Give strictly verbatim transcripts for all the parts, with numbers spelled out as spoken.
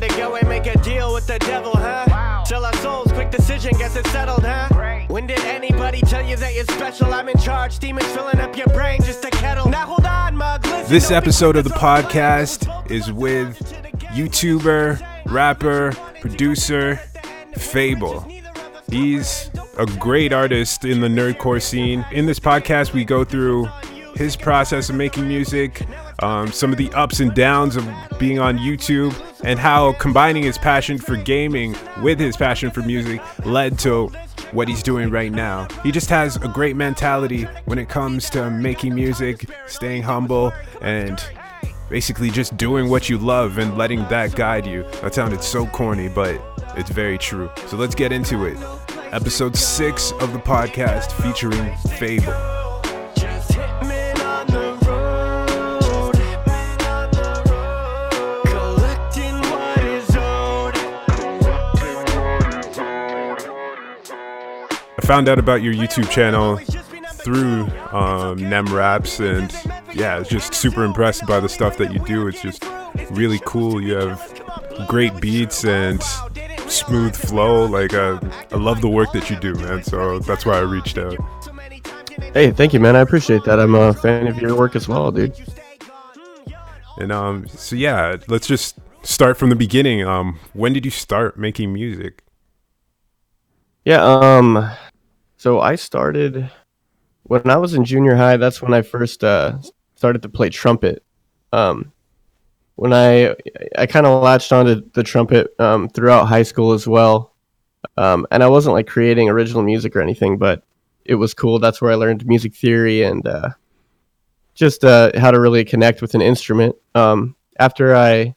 had to go and make a deal with the devil, huh? Wow. Sell our souls, quick decision, guess it's settled, huh? Great. When did anybody tell you that you're special? I'm in charge, demons filling up your brain, just a kettle. Now hold on, mug. Listen, this episode of the podcast is with YouTuber, rapper, producer, Fable. He's a great artist in the nerdcore scene. In this podcast, we go through his process of making music, um, some of the ups and downs of being on YouTube, and how combining his passion for gaming with his passion for music led to what he's doing right now. He just has a great mentality when it comes to making music, staying humble, and basically just doing what you love and letting that guide you. That sounded so corny, but it's very true. So let's get into it. Episode six of the podcast featuring Fable. Found out about your YouTube channel through um, N E M Raps, and yeah, just super impressed by the stuff that you do. It's just really cool. You have great beats and smooth flow. Like uh, I love the work that you do, man. So that's why I reached out. Hey, thank you, man. I appreciate that. I'm a fan of your work as well, dude. And um, so yeah, let's just start from the beginning. Um, when did you start making music? Yeah. Um. So I started when I was in junior high. That's when I first uh, started to play trumpet. Um, when I I kind of latched onto the trumpet um, throughout high school as well. Um, and I wasn't like creating original music or anything, but it was cool. That's where I learned music theory and uh, just uh, how to really connect with an instrument. Um, after I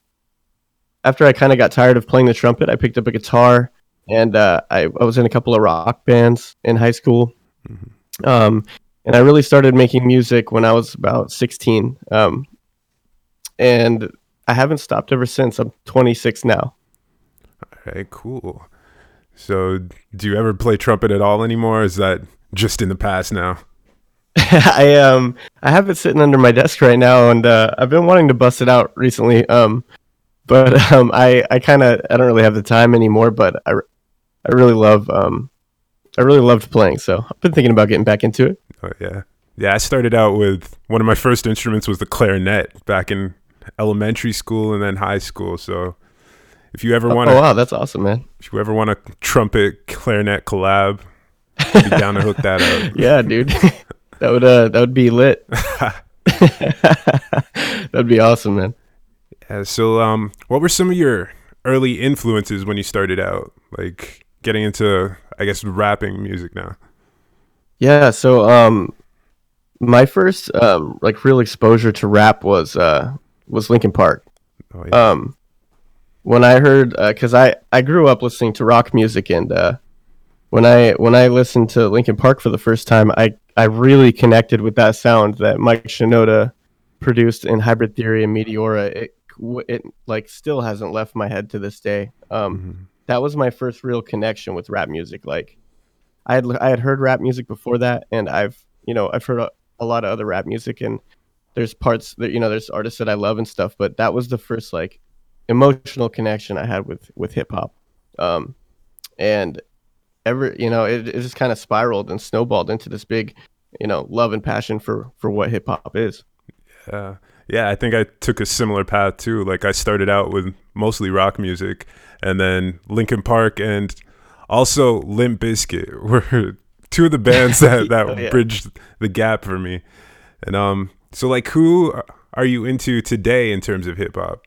after I kind of got tired of playing the trumpet, I picked up a guitar. And uh, I, I was in a couple of rock bands in high school. Mm-hmm. Um, and I really started making music when I was about sixteen. Um, and I haven't stopped ever since. I'm twenty-six now. All right, cool. So do you ever play trumpet at all anymore? Or is that just in the past now? I um I have it sitting under my desk right now. And uh, I've been wanting to bust it out recently. Um, but um, I, I kind of I don't really have the time anymore. But I... I really love, um, I really loved playing, so I've been thinking about getting back into it. Oh yeah, yeah. I started out with one of my first instruments was the clarinet back in elementary school and then high school. So if you ever want, to, oh wow, that's awesome, man. If you ever want a trumpet clarinet collab, I'd be down to hook that up. Yeah, dude, that would uh, that would be lit. That'd be awesome, man. Yeah. So, um, what were some of your early influences when you started out, like getting into, I guess, rapping music now? Yeah, so um, my first um, like real exposure to rap was uh, was Linkin Park. Oh, yeah. Um, when I heard, because uh, I, I grew up listening to rock music, and uh, when I when I listened to Linkin Park for the first time, I, I really connected with that sound that Mike Shinoda produced in Hybrid Theory and Meteora. It it like still hasn't left my head to this day. Um, mm-hmm. That was my first real connection with rap music. Like, I had I had heard rap music before that, and I've you know I've heard a, a lot of other rap music, and there's parts that you know there's artists that I love and stuff. But that was the first like emotional connection I had with with hip hop, um, and ever you know it, it just kind of spiraled and snowballed into this big you know love and passion for for what hip hop is. Yeah. Yeah, I think I took a similar path too. Like I started out with mostly rock music, and then Linkin Park and also Limp Bizkit were two of the bands that, that oh, yeah. bridged the gap for me. And um, so like, who are you into today in terms of hip hop?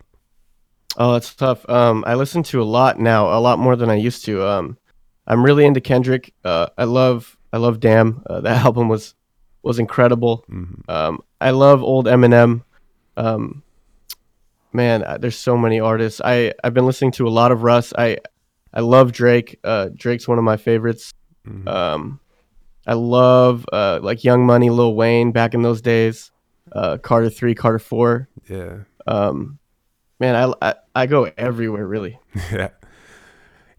Oh, that's tough. Um, I listen to a lot now, a lot more than I used to. Um, I'm really into Kendrick. Uh, I love, I love Damn. Uh, that album was was incredible. Mm-hmm. Um, I love old Eminem. Um, man, there's so many artists. I I've been listening to a lot of Russ. I I love Drake. Uh, Drake's one of my favorites. Mm-hmm. Um, I love uh like Young Money, Lil Wayne back in those days. Uh, Carter Three, Carter Four. Yeah. Um, man, I I, I go everywhere really. Yeah.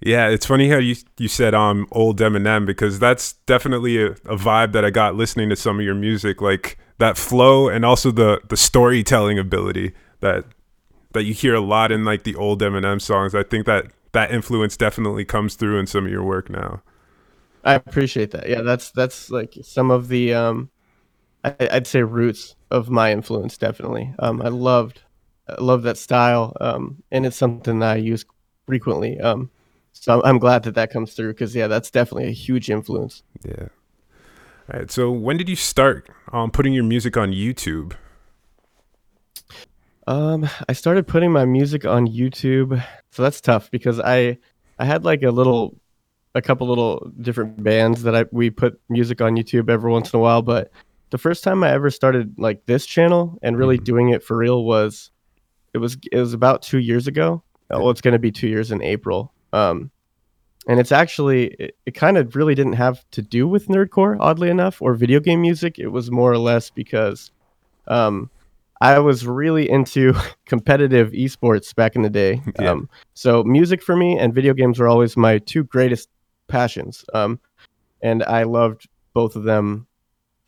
Yeah, it's funny how you you said um old Eminem, because that's definitely a, a vibe that I got listening to some of your music, like that flow and also the the storytelling ability that that you hear a lot in like the old Eminem songs. I think that that influence definitely comes through in some of your work now. I appreciate that. Yeah, that's that's like some of the um, I, I'd say roots of my influence, definitely. Um, I loved I love that style, um, and it's something that I use frequently. Um, so I'm glad that that comes through because yeah, that's definitely a huge influence. Yeah. All right. So when did you start um, putting your music on YouTube? Um, I started putting my music on YouTube. So that's tough because I I had like a little. a couple little different bands that I we put music on YouTube every once in a while, but the first time I ever started like this channel and really mm-hmm. doing it for real was it was it was about two years ago. Well, it's going to be two years in April, um, and it's actually it, it kind of really didn't have to do with nerdcore, oddly enough, or video game music. It was more or less because um, I was really into competitive esports back in the day. Yeah. Um, so music for me and video games were always my two greatest passions, um and I loved both of them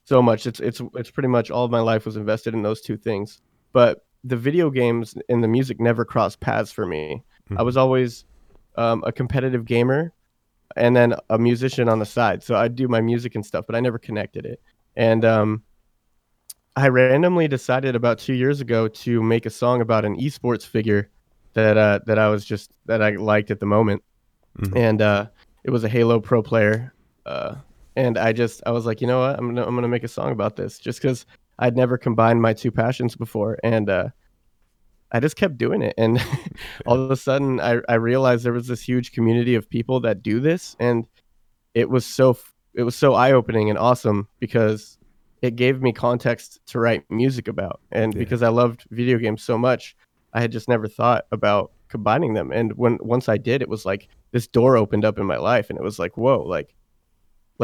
so much. It's it's it's pretty much all of my life was invested in those two things, but the video games and the music never crossed paths for me. Mm-hmm. I was always um a competitive gamer and then a musician on the side, so I'd do my music and stuff, but I never connected it. And um I randomly decided about two years ago to make a song about an esports figure that uh that I was just that I liked at the moment. Mm-hmm. and uh It was a Halo pro player, uh, and I just I was like, you know what, I'm gonna I'm gonna make a song about this, just because I'd never combined my two passions before, and uh, I just kept doing it, and all of a sudden I I realized there was this huge community of people that do this, and it was so it was so eye opening and awesome because it gave me context to write music about, and yeah. because I loved video games so much, I had just never thought about combining them, and when once I did, it was like this door opened up in my life, and it was like, whoa, like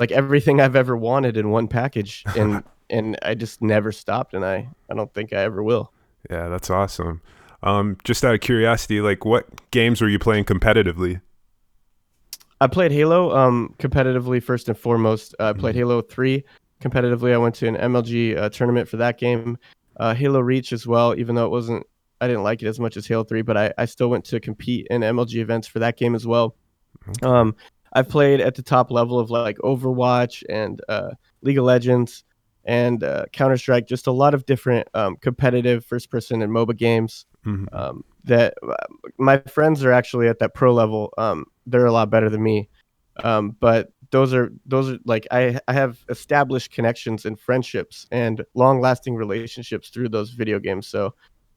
like everything I've ever wanted in one package, and and I just never stopped, and I I don't think I ever will. Yeah, that's awesome. Um just out of curiosity, like what games were you playing competitively? I played Halo um competitively first and foremost. I played mm-hmm. Halo three competitively. I went to an M L G uh, tournament for that game. uh Halo Reach as well, even though it wasn't I didn't like it as much as Halo three, but I, I still went to compete in M L G events for that game as well. Um, I've played at the top level of like Overwatch and uh, League of Legends and uh, Counter-Strike, just a lot of different um, competitive first-person and MOBA games. Mm-hmm. um, that uh, my friends are actually at that pro level. Um, they're a lot better than me. Um, but those are those are like I, I have established connections and friendships and long-lasting relationships through those video games. So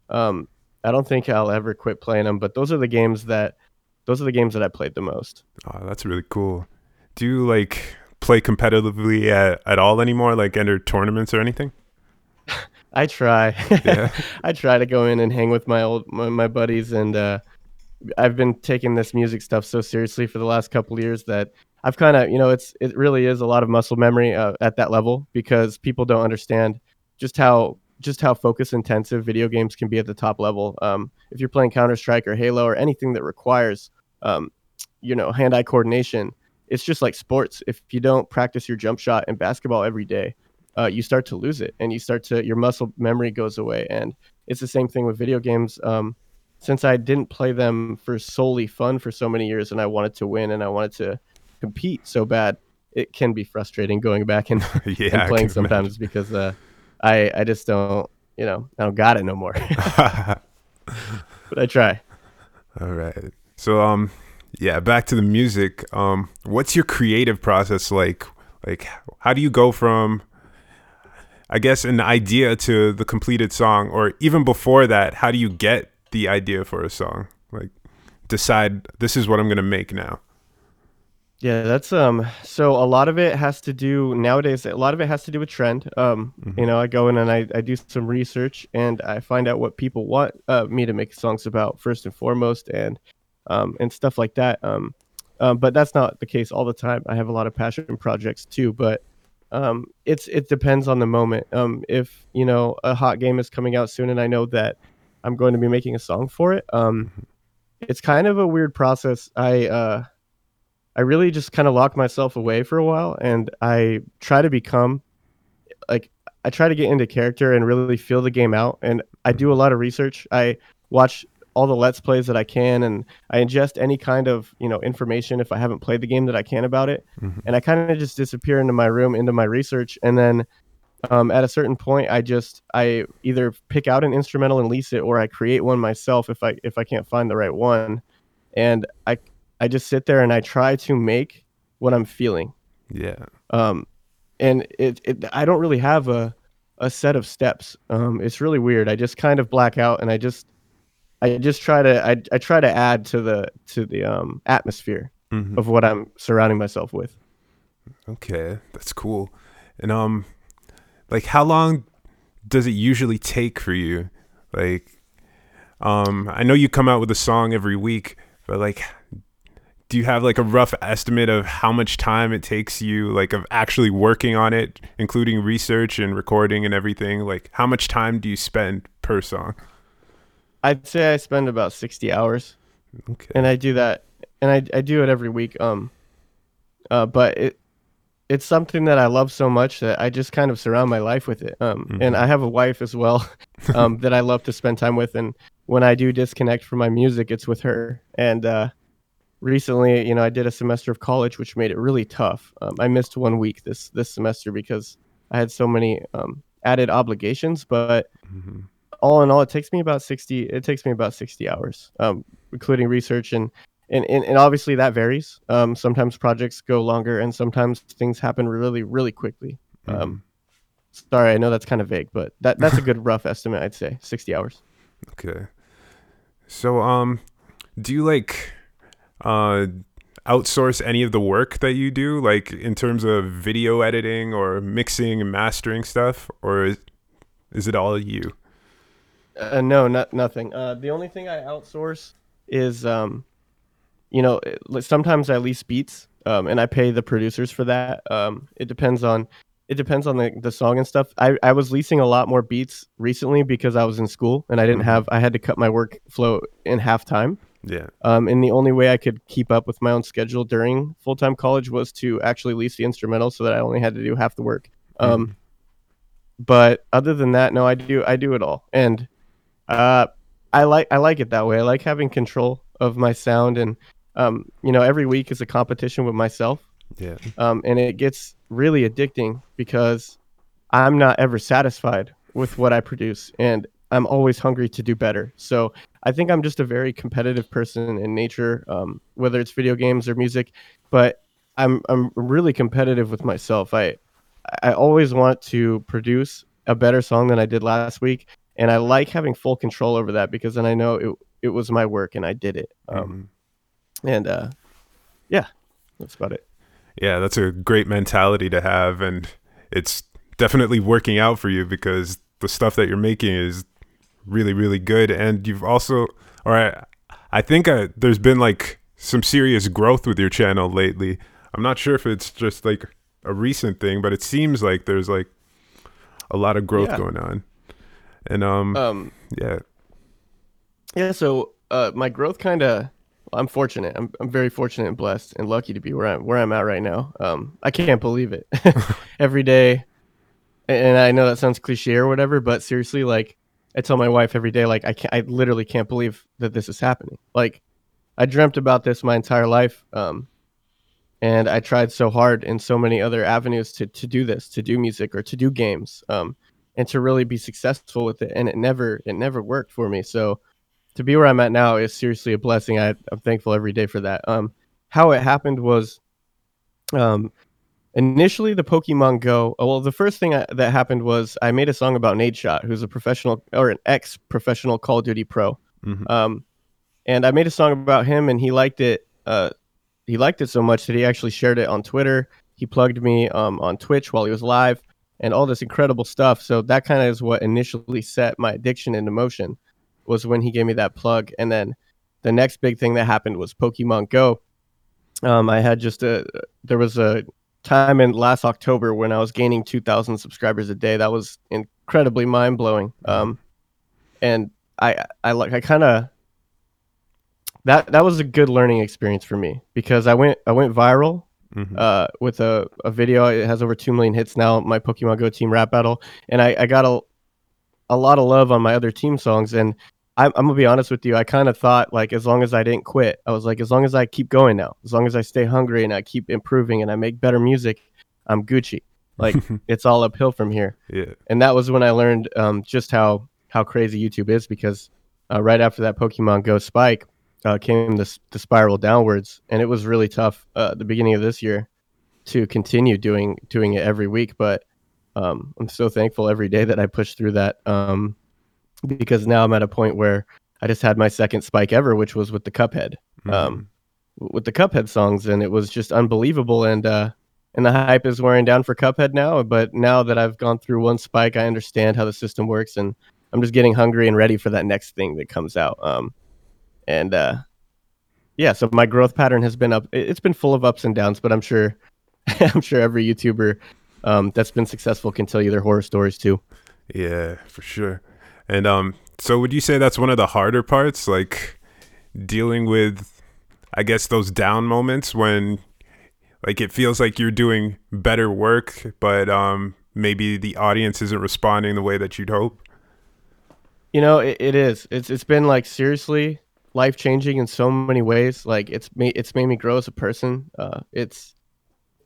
um, I don't think I'll ever quit playing them, but those are the games that those are the games that I played the most. Oh, that's really cool. Do you like play competitively at, at all anymore? Like enter tournaments or anything? I try. Yeah. I try to go in and hang with my old my, my buddies, and uh, I've been taking this music stuff so seriously for the last couple of years that I've kind of, you know, it's it really is a lot of muscle memory uh, at that level, because people don't understand just how. just how focus intensive video games can be at the top level. Um, if you're playing Counter-Strike or Halo or anything that requires, um, you know, hand-eye coordination, it's just like sports. If you don't practice your jump shot in basketball every day, uh, you start to lose it, and you start to, your muscle memory goes away. And it's the same thing with video games. Um, since I didn't play them for solely fun for so many years, and I wanted to win and I wanted to compete so bad, it can be frustrating going back and, yeah, and playing sometimes, imagine. because, uh, I, I just don't, you know, I don't got it no more, but I try. All right. So, um, yeah, back to the music. Um, what's your creative process like? Like, how do you go from, I guess, an idea to the completed song, or even before that, how do you get the idea for a song? Like, decide this is what I'm going to make now. Yeah, that's um. So a lot of it has to do nowadays. A lot of it has to do with trend. Um, mm-hmm. You know, I go in and I, I do some research, and I find out what people want uh, me to make songs about first and foremost, and um and stuff like that. Um, um, but that's not the case all the time. I have a lot of passion projects too, but um, it's it depends on the moment. Um, if you know a hot game is coming out soon, and I know that I'm going to be making a song for it. Um, it's kind of a weird process. I uh. I really just kind of lock myself away for a while, and I try to become like I try to get into character and really feel the game out. And I do a lot of research. I watch all the Let's Plays that I can, and I ingest any kind of, you know, information if I haven't played the game that I can about it. Mm-hmm. And I kind of just disappear into my room, into my research. And then um, at a certain point, I just, I either pick out an instrumental and lease it, or I create one myself if I, if I can't find the right one. And I, I just sit there and I try to make what I'm feeling. Yeah. Um, and it, it, I don't really have a, a set of steps. Um, it's really weird. I just kind of black out, and I just, I just try to I, I try to add to the to the um, atmosphere mm-hmm. of what I'm surrounding myself with. Okay, that's cool. And um, like, how long does it usually take for you? Like, um, I know you come out with a song every week, but like, do you have like a rough estimate of how much time it takes you, like, of actually working on it, including research and recording and everything? Like, how much time do you spend per song? I'd say I spend about sixty hours. Okay. And I do that, and I, I do it every week. Um, uh, but it it's something that I love so much that I just kind of surround my life with it. Um, mm-hmm. And I have a wife as well, um, that I love to spend time with. And when I do disconnect from my music, it's with her. And uh, recently, you know, I did a semester of college, which made it really tough. Um, I missed one week this this semester because I had so many um, added obligations, but. Mm-hmm. All in all, it takes me about sixty. It takes me about sixty hours, um, including research, and, and and and obviously that varies. Um, sometimes projects go longer, and sometimes things happen really, really quickly. Mm-hmm. Um, sorry, I know that's kind of vague, but that that's a good rough estimate. I'd say sixty hours. Okay. So, um, do you like, uh, outsource any of the work that you do, like in terms of video editing or mixing and mastering stuff, or is, is it all you? Uh, no, not nothing. Uh, the only thing I outsource is, um, you know, sometimes I lease beats, um, and I pay the producers for that. Um, it depends on, it depends on the, the song and stuff. I, I was leasing a lot more beats recently because I was in school and I didn't have, I had to cut my workflow in half time. Yeah. Um, and the only way I could keep up with my own schedule during full-time college was to actually lease the instrumental so that I only had to do half the work. Um, mm. But other than that, no, I do, I do it all. And, Uh, I like I like it that way. I like having control of my sound, and um, you know, every week is a competition with myself. Yeah. Um, and it gets really addicting because I'm not ever satisfied with what I produce, and I'm always hungry to do better. So I think I'm just a very competitive person in nature, um, whether it's video games or music. But I'm I'm really competitive with myself. I I always want to produce a better song than I did last week. And I like having full control over that because then I know it it was my work and I did it. Um, mm-hmm. And uh, yeah, that's about it. Yeah, that's a great mentality to have. And it's definitely working out for you because the stuff that you're making is really, really good. And you've also, all right, I think I, there's been like some serious growth with your channel lately. I'm not sure if it's just like a recent thing, but it seems like there's like a lot of growth yeah. going on. And um, um yeah yeah so uh my growth kind of I'm fortunate I'm I'm very fortunate and blessed and lucky to be where I'm where I'm at right now. um I can't believe it. Every day, and I know that sounds cliche or whatever, but seriously, like I tell my wife every day, like I can't I literally can't believe that this is happening. Like I dreamt about this my entire life, um and I tried so hard in so many other avenues to to do this, to do music or to do games, um and to really be successful with it. And it never, it never worked for me. So to be where I'm at now is seriously a blessing. I, I'm thankful every day for that. Um, how it happened was, um, initially the Pokemon Go. Well, the first thing I, that happened was I made a song about NadeShot, who's a professional or an ex professional Call of Duty pro. Mm-hmm. Um, and I made a song about him and he liked it. Uh, he liked it so much that he actually shared it on Twitter. He plugged me, um, on Twitch while he was live. And all this incredible stuff. So that kind of is what initially set my addiction into motion, was when he gave me that plug. And then the next big thing that happened was Pokemon Go. Um, I had just a, there was a time in last October when I was gaining two thousand subscribers a day. That was incredibly mind blowing. Um, and I, I like, I kind of, that, that was a good learning experience for me because I went, I went viral. Mm-hmm. Uh, with a, a video, it has over two million hits now. My Pokemon Go team rap battle, and I, I got a, a lot of love on my other team songs, and I'm, I'm gonna be honest with you. I kind of thought, like, as long as I didn't quit, I was like, as long as I keep going now, as long as I stay hungry and I keep improving and I make better music, I'm Gucci. Like, it's all uphill from here. Yeah. And that was when I learned um, just how, how crazy YouTube is, because uh, right after that Pokemon Go spike uh, came the, the spiral downwards, and it was really tough uh, at the beginning of this year to continue doing doing it every week. But um, I'm so thankful every day that I pushed through that. Um, because now I'm at a point where I just had my second spike ever, which was with the Cuphead, mm-hmm. um, with the Cuphead songs. And it was just unbelievable. And, uh, and the hype is wearing down for Cuphead now. But now that I've gone through one spike, I understand how the system works, and I'm just getting hungry and ready for that next thing that comes out. Um, and, uh, yeah, so my growth pattern has been up. It's been full of ups and downs, but I'm sure, I'm sure every YouTuber, um, that's been successful can tell you their horror stories too. Yeah, for sure. And um, so would you say that's one of the harder parts, like dealing with, I guess, those down moments when, like, it feels like you're doing better work, but um, maybe the audience isn't responding the way that you'd hope? You know, it, it is. It's it's been, like, seriously life changing in so many ways. Like, it's made it's made me grow as a person. Uh, it's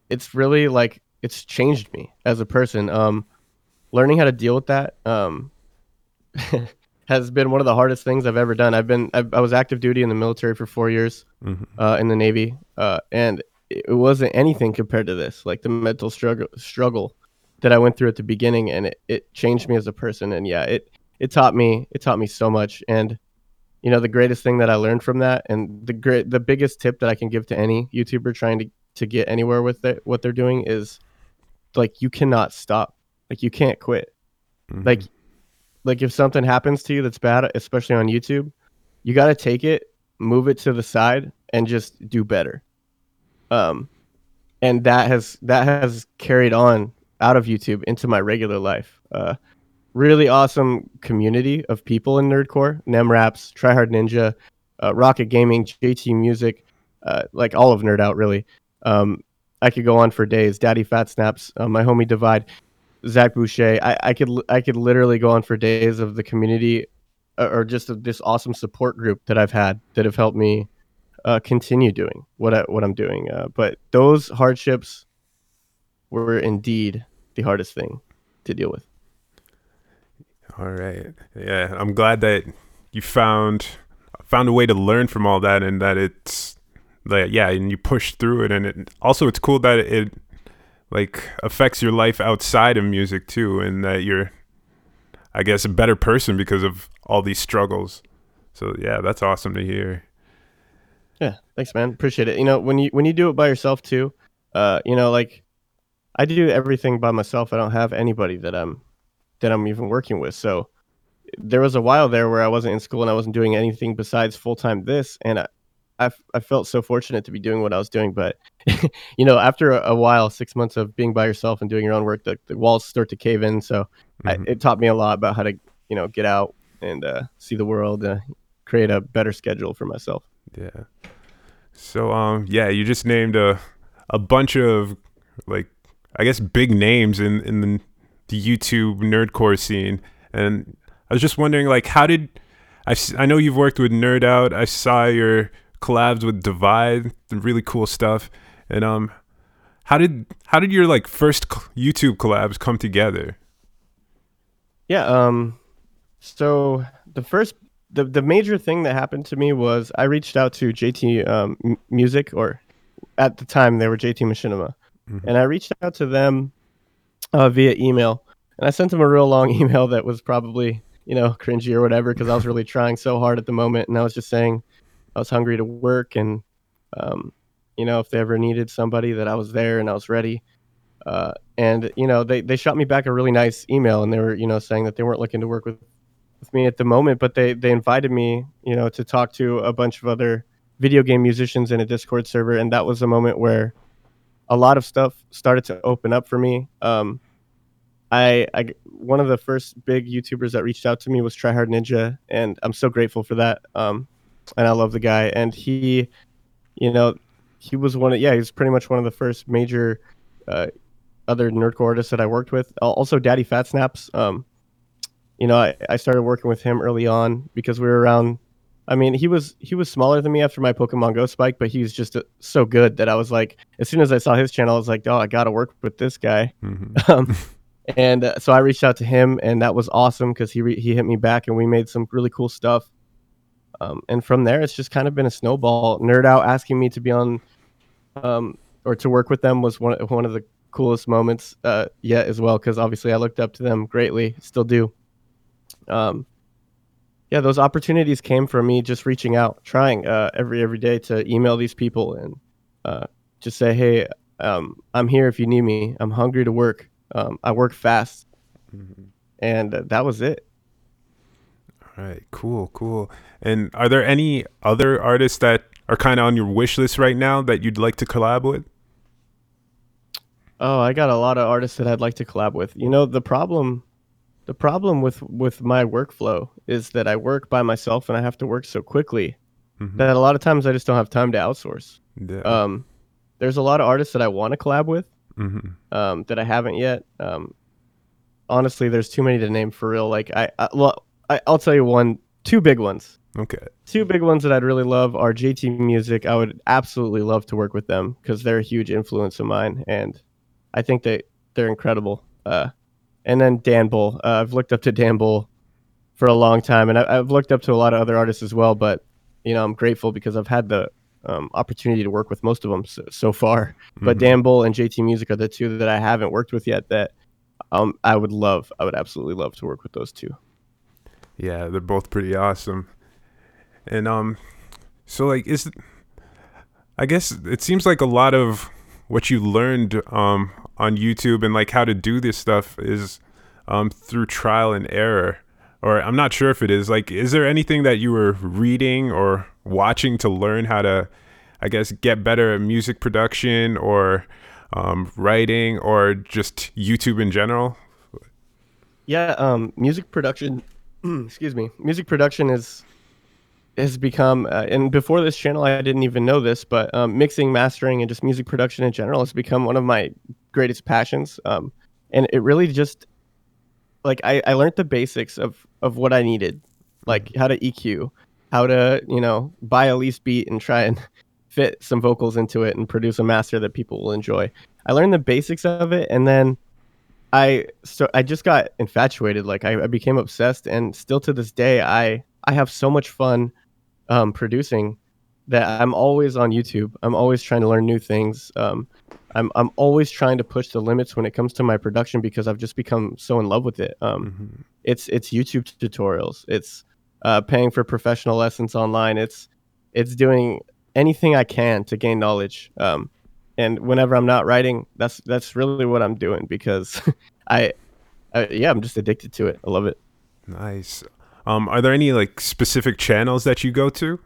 it's really, like, it's changed me as a person. Um, learning how to deal with that. Um. has been one of the hardest things I've ever done. I've been, I've, I was active duty in the military for four years, mm-hmm. uh, in the Navy. Uh, and it wasn't anything compared to this, like the mental struggle struggle that I went through at the beginning, and it, it changed me as a person. And yeah, it, it taught me, it taught me so much. And you know, the greatest thing that I learned from that, and the great, the biggest tip that I can give to any YouTuber trying to, to get anywhere with it, what they're doing, is like, you cannot stop. Like, you can't quit. Mm-hmm. Like, Like if something happens to you that's bad, especially on YouTube, you got to take it, move it to the side, and just do better. Um, and that has that has carried on out of YouTube into my regular life. Uh, really awesome community of people in Nerdcore, N E M Raps, Tryhard Ninja, uh, Rocket Gaming, J T Music, uh, like all of Nerd Out, really. Um, I could go on for days. Daddy Fat Snaps, uh, my homie Divide, Zach Boucher. I, I could I could literally go on for days of the community, or just of this awesome support group that I've had that have helped me uh, continue doing what I, what I'm doing. Uh, but those hardships were indeed the hardest thing to deal with. All right, yeah, I'm glad that you found found a way to learn from all that, and that it's like, yeah, and you pushed through it, and it also, it's cool that it, like, affects your life outside of music too, and that you're, I guess, a better person because of all these struggles. So yeah, that's awesome to hear. Yeah, thanks, man. Appreciate it. You know, when you when you do it by yourself too, uh, you know, like, I do everything by myself. I don't have anybody that I'm that I'm even working with. So there was a while there where I wasn't in school and I wasn't doing anything besides full time this, and I, I, I felt so fortunate to be doing what I was doing. But, you know, after a, a while, six months of being by yourself and doing your own work, the, the walls start to cave in. So mm-hmm. I, it taught me a lot about how to, you know, get out and uh, see the world, uh, create a better schedule for myself. Yeah. So, um, yeah, you just named a, a bunch of, like, I guess, big names in, in the, the YouTube nerdcore scene. And I was just wondering, like, how did I, I know you've worked with Nerd Out. I saw your collabs with Divide, really cool stuff. And um how did how did your, like, first YouTube collabs come together? Yeah, um so the first the the major thing that happened to me was I reached out to J T um, Music, or at the time they were J T Machinima. Mm-hmm. And I reached out to them uh, via email, and I sent them a real long email that was probably, you know, cringy or whatever, because I was really trying so hard at the moment, and I was just saying I was hungry to work, and um, you know, if they ever needed somebody, that I was there and I was ready. Uh, and you know, they, they shot me back a really nice email, and they were, you know, saying that they weren't looking to work with, with me at the moment, but they they invited me, you know, to talk to a bunch of other video game musicians in a Discord server, and that was a moment where a lot of stuff started to open up for me. Um, I, I one of the first big YouTubers that reached out to me was Tryhard Ninja, and I'm so grateful for that. Um, And I love the guy. And he, you know, he was one of, yeah, he was pretty much one of the first major uh, other nerdcore artists that I worked with. Also, Daddy Fat Snaps. Um, you know, I, I started working with him early on because we were around. I mean, he was he was smaller than me after my Pokemon Go spike, but he was just uh, so good that I was like, as soon as I saw his channel, I was like, oh, I got to work with this guy. Mm-hmm. Um, and uh, so I reached out to him, and that was awesome because he, re- he hit me back, and we made some really cool stuff. Um, and from there, it's just kind of been a snowball. Nerd Out asking me to be on um, or to work with them was one, one of the coolest moments uh, yet as well, because obviously I looked up to them greatly, still do. Um, yeah, those opportunities came from me just reaching out, trying uh, every every day to email these people and uh, just say, hey, um, I'm here if you need me. I'm hungry to work. Um, I work fast. Mm-hmm. And uh, that was it. All right, cool, cool. And are there any other artists that are kind of on your wish list right now that you'd like to collab with? Oh, I got a lot of artists that I'd like to collab with. You know, the problem... The problem with, with my workflow is that I work by myself and I have to work so quickly mm-hmm. that a lot of times I just don't have time to outsource. Yeah. Um, there's a lot of artists that I want to collab with mm-hmm. um, that I haven't yet. Um, honestly, there's too many to name for real. Like I, I, well, I, I'll tell you one, two big ones. Okay. Two big ones that I'd really love are J T Music. I would absolutely love to work with them because they're a huge influence of mine, and I think they they're incredible. Uh, And then Dan Bull. Uh, I've looked up to Dan Bull for a long time, and I, I've looked up to a lot of other artists as well. But you know, I'm grateful because I've had the um, opportunity to work with most of them so, so far. Mm-hmm. But Dan Bull and J T Music are the two that I haven't worked with yet. That um, I would love. I would absolutely love to work with those two. Yeah, they're both pretty awesome. And um, so like, is I guess it seems like a lot of what you learned um. on YouTube and like how to do this stuff is um, through trial and error, or I'm not sure if it is. Like, is there anything that you were reading or watching to learn how to, I guess, get better at music production or um, writing or just YouTube in general? Yeah, um, music production. excuse me, music production is has become, uh, and before this channel, I didn't even know this, but um, mixing, mastering, and just music production in general has become one of my greatest passions. Um, and it really just, like, I, I learned the basics of, of what I needed, like how to E Q, how to, you know, buy a lease beat and try and fit some vocals into it and produce a master that people will enjoy. I learned the basics of it, and then I so I just got infatuated. Like, I, I became obsessed, and still to this day, I, I have so much fun um, producing that I'm always on YouTube. I'm always trying to learn new things. Um, I'm I'm always trying to push the limits when it comes to my production because I've just become so in love with it. Um, mm-hmm. It's it's YouTube tutorials. It's uh, paying for professional lessons online. It's it's doing anything I can to gain knowledge. Um, and whenever I'm not writing, that's that's really what I'm doing because I, I yeah I'm just addicted to it. I love it. Nice. Um, are there any like specific channels that you go to?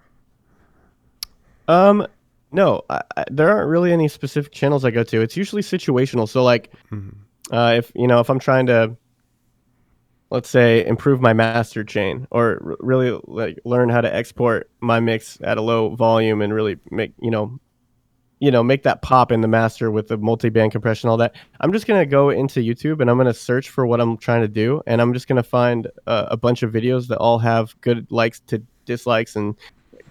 Um. No, I, I, there aren't really any specific channels I go to. It's usually situational. So like mm-hmm. uh, if, you know, if I'm trying to, let's say, improve my master chain or r- really like learn how to export my mix at a low volume and really make, you know, you know, make that pop in the master with the multi-band compression, all that. I'm just going to go into YouTube and I'm going to search for what I'm trying to do. And I'm just going to find uh, a bunch of videos that all have good likes to dislikes and,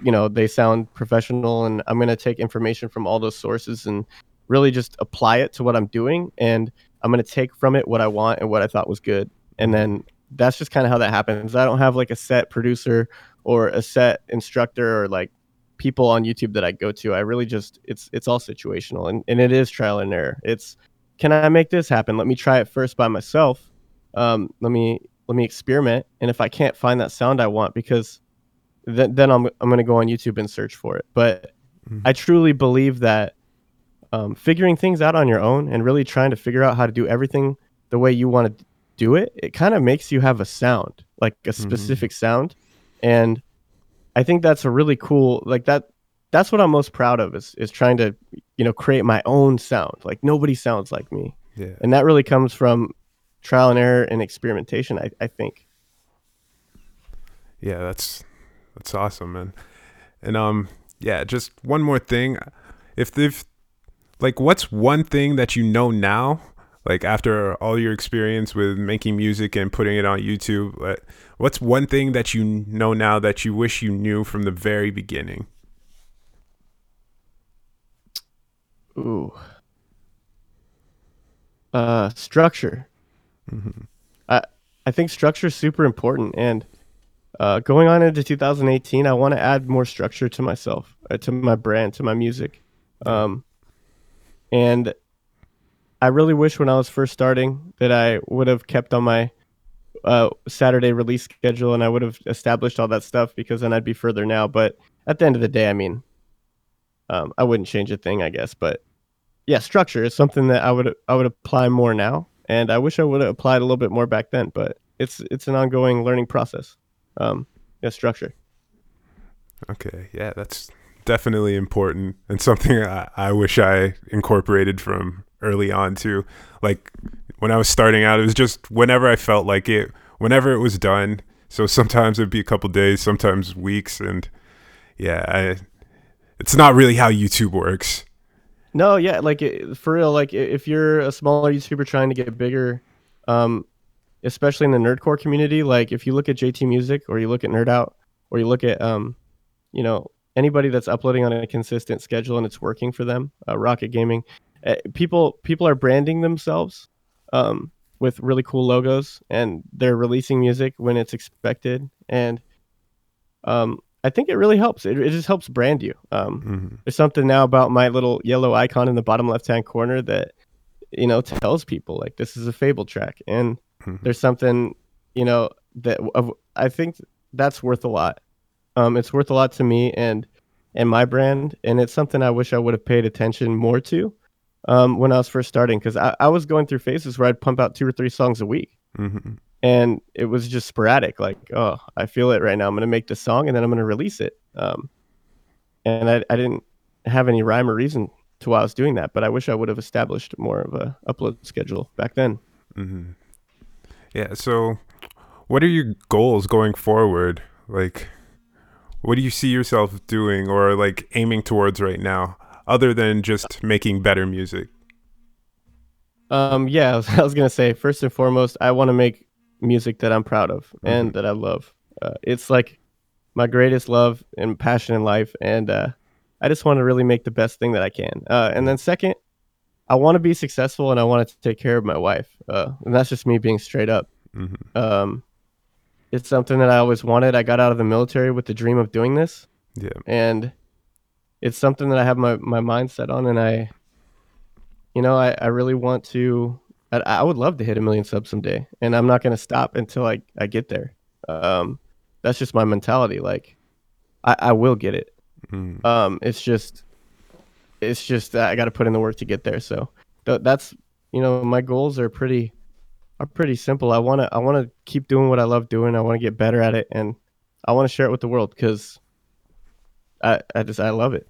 you know, they sound professional, and I'm going to take information from all those sources and really just apply it to what I'm doing. And I'm going to take from it what I want and what I thought was good. And then that's just kind of how that happens. I don't have like a set producer or a set instructor or like people on YouTube that I go to. I really just, it's, it's all situational, and, and it is trial and error. It's, can I make this happen? Let me try it first by myself. Um, let me, let me experiment. And if I can't find that sound I want, because Then, then I'm I'm gonna go on YouTube and search for it. But mm-hmm. I truly believe that um, figuring things out on your own and really trying to figure out how to do everything the way you want to do it, it kind of makes you have a sound, like a specific mm-hmm. sound. And I think that's a really cool, like that. That's what I'm most proud of is is trying to, you know, create my own sound. Like nobody sounds like me, yeah. And that really comes from trial and error and experimentation. I I think. Yeah, that's. That's awesome, man. And um, yeah, just one more thing. If they've, like, what's one thing that you know now like after all your experience with making music and putting it on YouTube, what's one thing that you know now that you wish you knew from the very beginning? Ooh. Uh, structure. Mm-hmm. I I think structure is super important, and uh, going on into two thousand eighteen, I want to add more structure to myself, uh, to my brand, to my music. Um, and I really wish when I was first starting that I would have kept on my uh, Saturday release schedule, and I would have established all that stuff, because then I'd be further now. But at the end of the day, I mean, um, I wouldn't change a thing, I guess. But yeah, structure is something that I would I would apply more now, and I wish I would have applied a little bit more back then. But it's it's an ongoing learning process. Um, yeah, structure. Okay, yeah, that's definitely important, and something I, I wish I incorporated from early on too. Like when I was starting out, it was just whenever I felt like it, whenever it was done. So sometimes it'd be a couple days, sometimes weeks, and yeah, I, it's not really how YouTube works. No, yeah, like it, for real. Like if you're a smaller YouTuber trying to get bigger, um, especially in the nerdcore community, like if you look at J T Music or you look at Nerd Out or you look at, um, you know, anybody that's uploading on a consistent schedule and it's working for them, uh, Rocket Gaming, uh, people people are branding themselves um, with really cool logos, and they're releasing music when it's expected. And um, I think it really helps. It, it just helps brand you. Um, mm-hmm. There's something now about my little yellow icon in the bottom left-hand corner that, you know, tells people like this is a Fable track. And mm-hmm. there's something, you know, that uh, I think that's worth a lot. Um, it's worth a lot to me and and my brand, and it's something I wish I would have paid attention more to um, when I was first starting, because I, I was going through phases where I'd pump out two or three songs a week, mm-hmm. and it was just sporadic. Like, oh, I feel it right now. I'm going to make this song, and then I'm going to release it. Um, and I, I didn't have any rhyme or reason to why I was doing that, but I wish I would have established more of a upload schedule back then. Mm-hmm. Yeah, so what are your goals going forward? Like, what do you see yourself doing or like aiming towards right now, other than just making better music? Um, yeah, I was, I was going to say, first and foremost, I want to make music that I'm proud of mm-hmm. and that I love. Uh, it's like my greatest love and passion in life. And uh, I just want to really make the best thing that I can. Uh, and then second, I want to be successful, and I want to take care of my wife. Uh, and that's just me being straight up. Mm-hmm. Um, It's something that I always wanted. I got out of the military with the dream of doing this. Yeah. And it's something that I have my, my mind set on. And I, you know, I, I really want to, I, I would love to hit a million subs someday. And I'm not going to stop until I, I get there. Um, that's just my mentality. Like, I, I will get it. Mm. Um, it's just, it's just that I got to put in the work to get there. So th- that's, you know, my goals are pretty... are pretty simple. I want to I want to keep doing what I love doing. I want to get better at it, and I want to share it with the world, because I, I just I love it.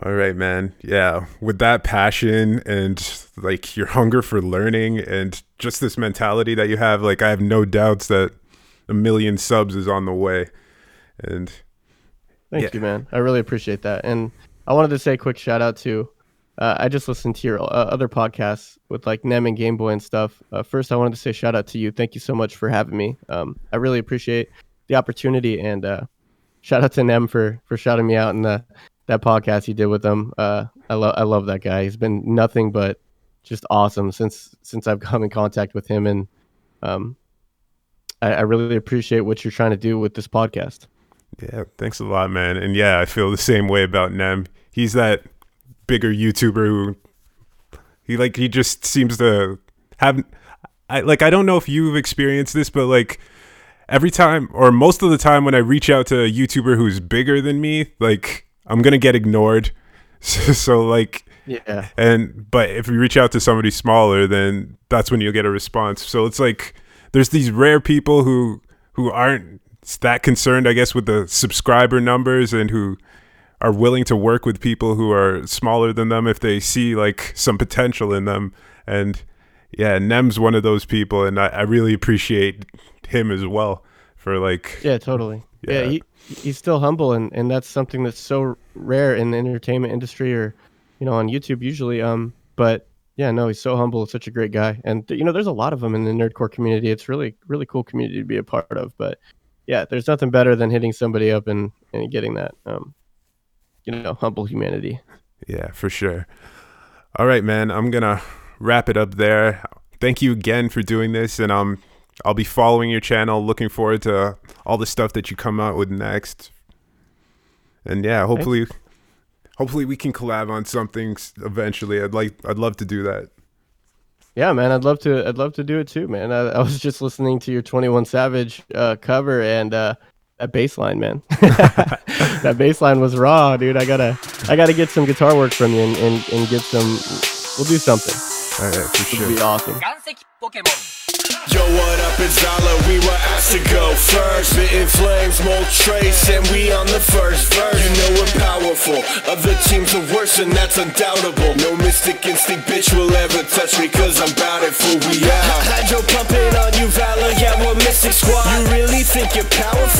All right, man. Yeah, with that passion and like your hunger for learning and just this mentality that you have, like I have no doubts that a million subs is on the way. And thank yeah. you, man. I really appreciate that. And I wanted to say a quick shout out to Uh, I just listened to your uh, other podcasts with like N E M and Game Boy and stuff. Uh, first, I wanted to say shout out to you. Thank you so much for having me. Um, I really appreciate the opportunity, and uh, shout out to N E M for for shouting me out in the, that podcast you did with them. Uh, I love I love that guy. He's been nothing but just awesome since since I've come in contact with him, and um, I, I really appreciate what you're trying to do with this podcast. Yeah, thanks a lot, man. And yeah, I feel the same way about N E M. He's that bigger YouTuber who he like he just seems to have I like I don't know if you've experienced this, but like every time or most of the time when I reach out to a YouTuber who's bigger than me, like I'm gonna get ignored. So, so like yeah and but if you reach out to somebody smaller, then that's when you'll get a response. So it's like there's these rare people who who aren't that concerned, I guess, with the subscriber numbers, and who are willing to work with people who are smaller than them if they see like some potential in them. And yeah, Nem's one of those people, and I, I really appreciate him as well for like yeah totally yeah, yeah he, he's still humble, and, and that's something that's so rare in the entertainment industry, or you know, on YouTube usually. Um but Yeah, no, he's so humble. Such a great guy. And, you know, there's a lot of them in the nerdcore community. It's really, really cool community to be a part of. But, yeah, there's nothing better than hitting somebody up and, and getting that, um, you know, humble humanity. Yeah, for sure. All right, man, I'm going to wrap it up there. Thank you again for doing this. And um, I'll be following your channel, looking forward to all the stuff that you come out with next. And, yeah, hopefully... Thanks. Hopefully we can collab on something eventually. I'd like, I'd love to do that. Yeah, man, I'd love to. I'd love to do it too, man. I, I was just listening to your twenty-one Savage uh, cover, and uh, that bass line, man, that bass line was raw, dude. I gotta, I gotta get some guitar work from you and, and, and get some. We'll do something. All right, for sure. It'll be awesome. Yo, what up, it's Valor, we were asked to go first. Spittin' flames, mold trace, and we on the first verse. You know we're powerful, other teams are worse and that's undoubtable. No mystic instinct, bitch, will ever touch me, cause I'm bout it, fool, we out. Hydro pumping on you, Valor, yeah, we're Mystic Squad. You really think you're powerful?